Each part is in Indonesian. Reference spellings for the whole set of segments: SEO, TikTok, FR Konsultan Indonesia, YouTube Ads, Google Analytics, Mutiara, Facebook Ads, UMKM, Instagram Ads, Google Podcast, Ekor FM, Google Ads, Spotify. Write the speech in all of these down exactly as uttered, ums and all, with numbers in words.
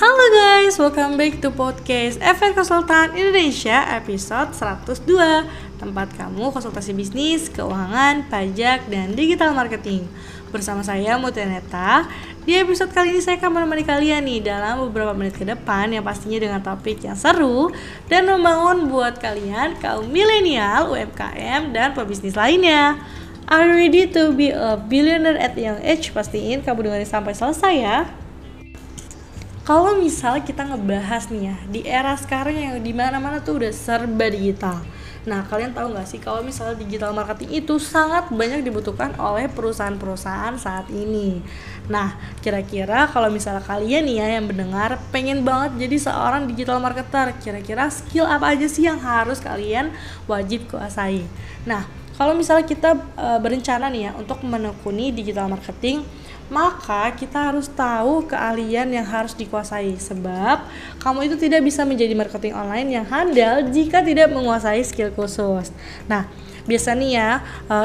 Halo guys, welcome back to podcast F R Konsultan Indonesia episode seratus dua, tempat kamu konsultasi bisnis, keuangan, pajak, dan digital marketing. Bersama saya Mutiara. Di episode kali ini saya akan menemani kalian nih dalam beberapa menit ke depan, yang pastinya dengan topik yang seru dan membangun buat kalian kaum milenial, U M K M, dan pebisnis lainnya. Are you ready to be a billionaire at young age? Pastiin kamu dengerin sampai selesai ya. Kalau misal kita ngebahas nih ya, di era sekarang yang dimana-mana tuh udah serba digital. Nah, kalian tahu gak sih kalau misalnya digital marketing itu sangat banyak dibutuhkan oleh perusahaan-perusahaan saat ini. Nah, kira-kira kalau misalnya kalian nih ya yang mendengar pengen banget jadi seorang digital marketer, kira-kira skill apa aja sih yang harus kalian wajib kuasai? Nah, kalau misalnya kita e, berencana nih ya untuk menekuni digital marketing, maka kita harus tahu keahlian yang harus dikuasai. Sebab kamu itu tidak bisa menjadi marketing online yang handal jika tidak menguasai skill khusus. Nah, biasanya ya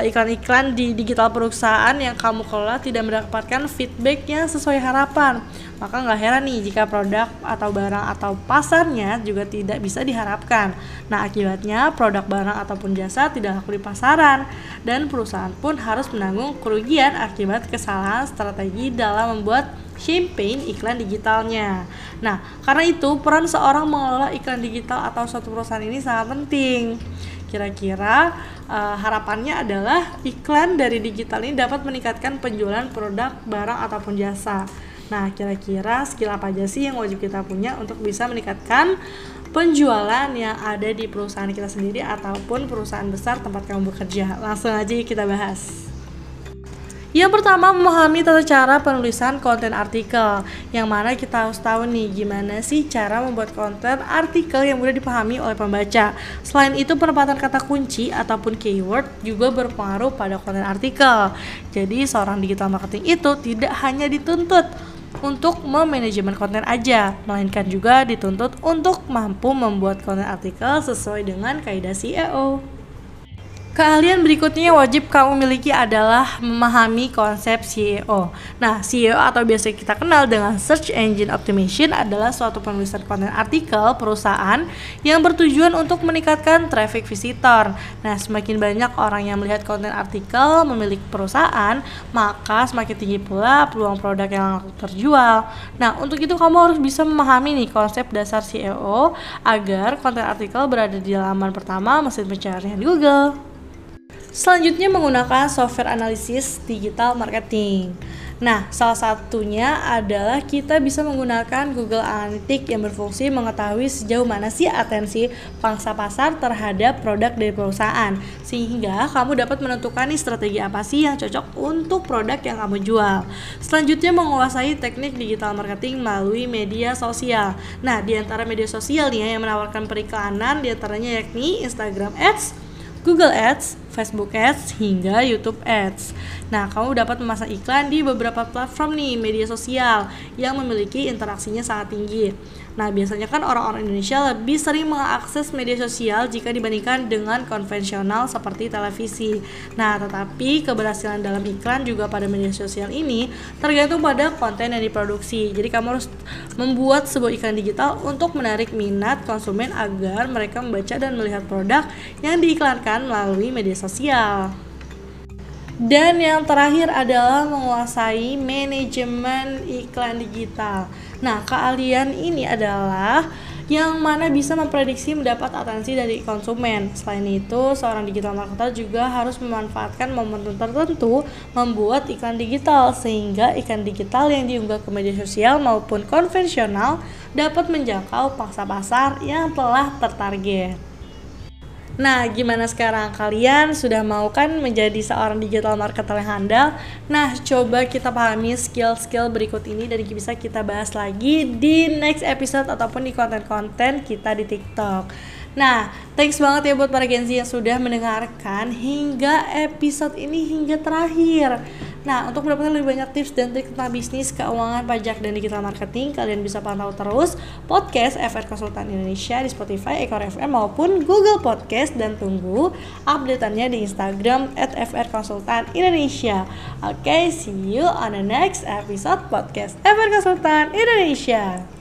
e, iklan-iklan di digital perusahaan yang kamu kelola tidak mendapatkan feedback yang sesuai harapan. Maka nggak heran nih jika produk atau barang atau pasarnya juga tidak bisa diharapkan. Nah, akibatnya produk, barang, ataupun jasa tidak laku di pasaran, dan perusahaan pun harus menanggung kerugian akibat kesalahan strategi dalam membuat campaign iklan digitalnya. Nah, karena itu peran seorang mengelola iklan digital atau suatu perusahaan ini sangat penting. Kira-kira uh, harapannya adalah iklan dari digital ini dapat meningkatkan penjualan produk, barang, ataupun jasa. Nah, kira-kira skill apa aja sih yang wajib kita punya untuk bisa meningkatkan penjualan yang ada di perusahaan kita sendiri ataupun perusahaan besar tempat kamu bekerja? Langsung aja kita bahas. Yang pertama, memahami tata cara penulisan konten artikel. Yang mana kita harus tahu nih gimana sih cara membuat konten artikel yang mudah dipahami oleh pembaca. Selain itu, penempatan kata kunci ataupun keyword juga berpengaruh pada konten artikel. Jadi seorang digital marketing itu tidak hanya dituntut untuk memanajemen konten aja, melainkan juga dituntut untuk mampu membuat konten artikel sesuai dengan kaidah S E O. Keahlian berikutnya yang wajib kamu miliki adalah memahami konsep S E O. Nah, S E O atau biasa kita kenal dengan Search Engine Optimization adalah suatu penulisan konten artikel perusahaan yang bertujuan untuk meningkatkan traffic visitor. Nah, semakin banyak orang yang melihat konten artikel memiliki perusahaan, maka semakin tinggi pula peluang produk yang terjual. Nah, untuk itu kamu harus bisa memahami nih konsep dasar S E O agar konten artikel berada di halaman pertama mesin pencarian Google. Selanjutnya, menggunakan software analisis digital marketing. Nah, salah satunya adalah kita bisa menggunakan Google Analytics yang berfungsi mengetahui sejauh mana sih atensi pangsa pasar terhadap produk dari perusahaan, sehingga kamu dapat menentukan nih strategi apa sih yang cocok untuk produk yang kamu jual. Selanjutnya, menguasai teknik digital marketing melalui media sosial. Nah, di antara media sosial nih yang menawarkan periklanan di antaranya yakni Instagram Ads, Google Ads, Facebook Ads, hingga YouTube Ads. Nah, kamu dapat memasang iklan di beberapa platform nih media sosial yang memiliki interaksinya sangat tinggi. Nah, biasanya kan orang-orang Indonesia lebih sering mengakses media sosial jika dibandingkan dengan konvensional seperti televisi. Nah, tetapi keberhasilan dalam iklan juga pada media sosial ini tergantung pada konten yang diproduksi. Jadi kamu harus membuat sebuah iklan digital untuk menarik minat konsumen agar mereka membaca dan melihat produk yang diiklankan melalui media sosial. Dan yang terakhir adalah menguasai manajemen iklan digital. Nah, keahlian ini adalah yang mana bisa memprediksi mendapat atensi dari konsumen. Selain itu, seorang digital marketer juga harus memanfaatkan momentum tertentu membuat iklan digital, sehingga iklan digital yang diunggah ke media sosial maupun konvensional dapat menjangkau pangsa pasar yang telah tertarget. Nah, gimana sekarang? Kalian sudah mau kan menjadi seorang digital marketer yang handal? Nah, coba kita pahami skill-skill berikut ini dan bisa kita bahas lagi di next episode ataupun di konten-konten kita di TikTok. Nah, thanks banget ya buat para Gen Z yang sudah mendengarkan hingga episode ini hingga terakhir. Nah, untuk mendapatkan lebih banyak tips dan trik tentang bisnis, keuangan, pajak, dan digital marketing, kalian bisa pantau terus podcast F R Konsultan Indonesia di Spotify, Ekor F M, maupun Google Podcast, dan tunggu update-annya di Instagram at F R Konsultan Indonesia. Oke, okay, see you on the next episode podcast F R Konsultan Indonesia.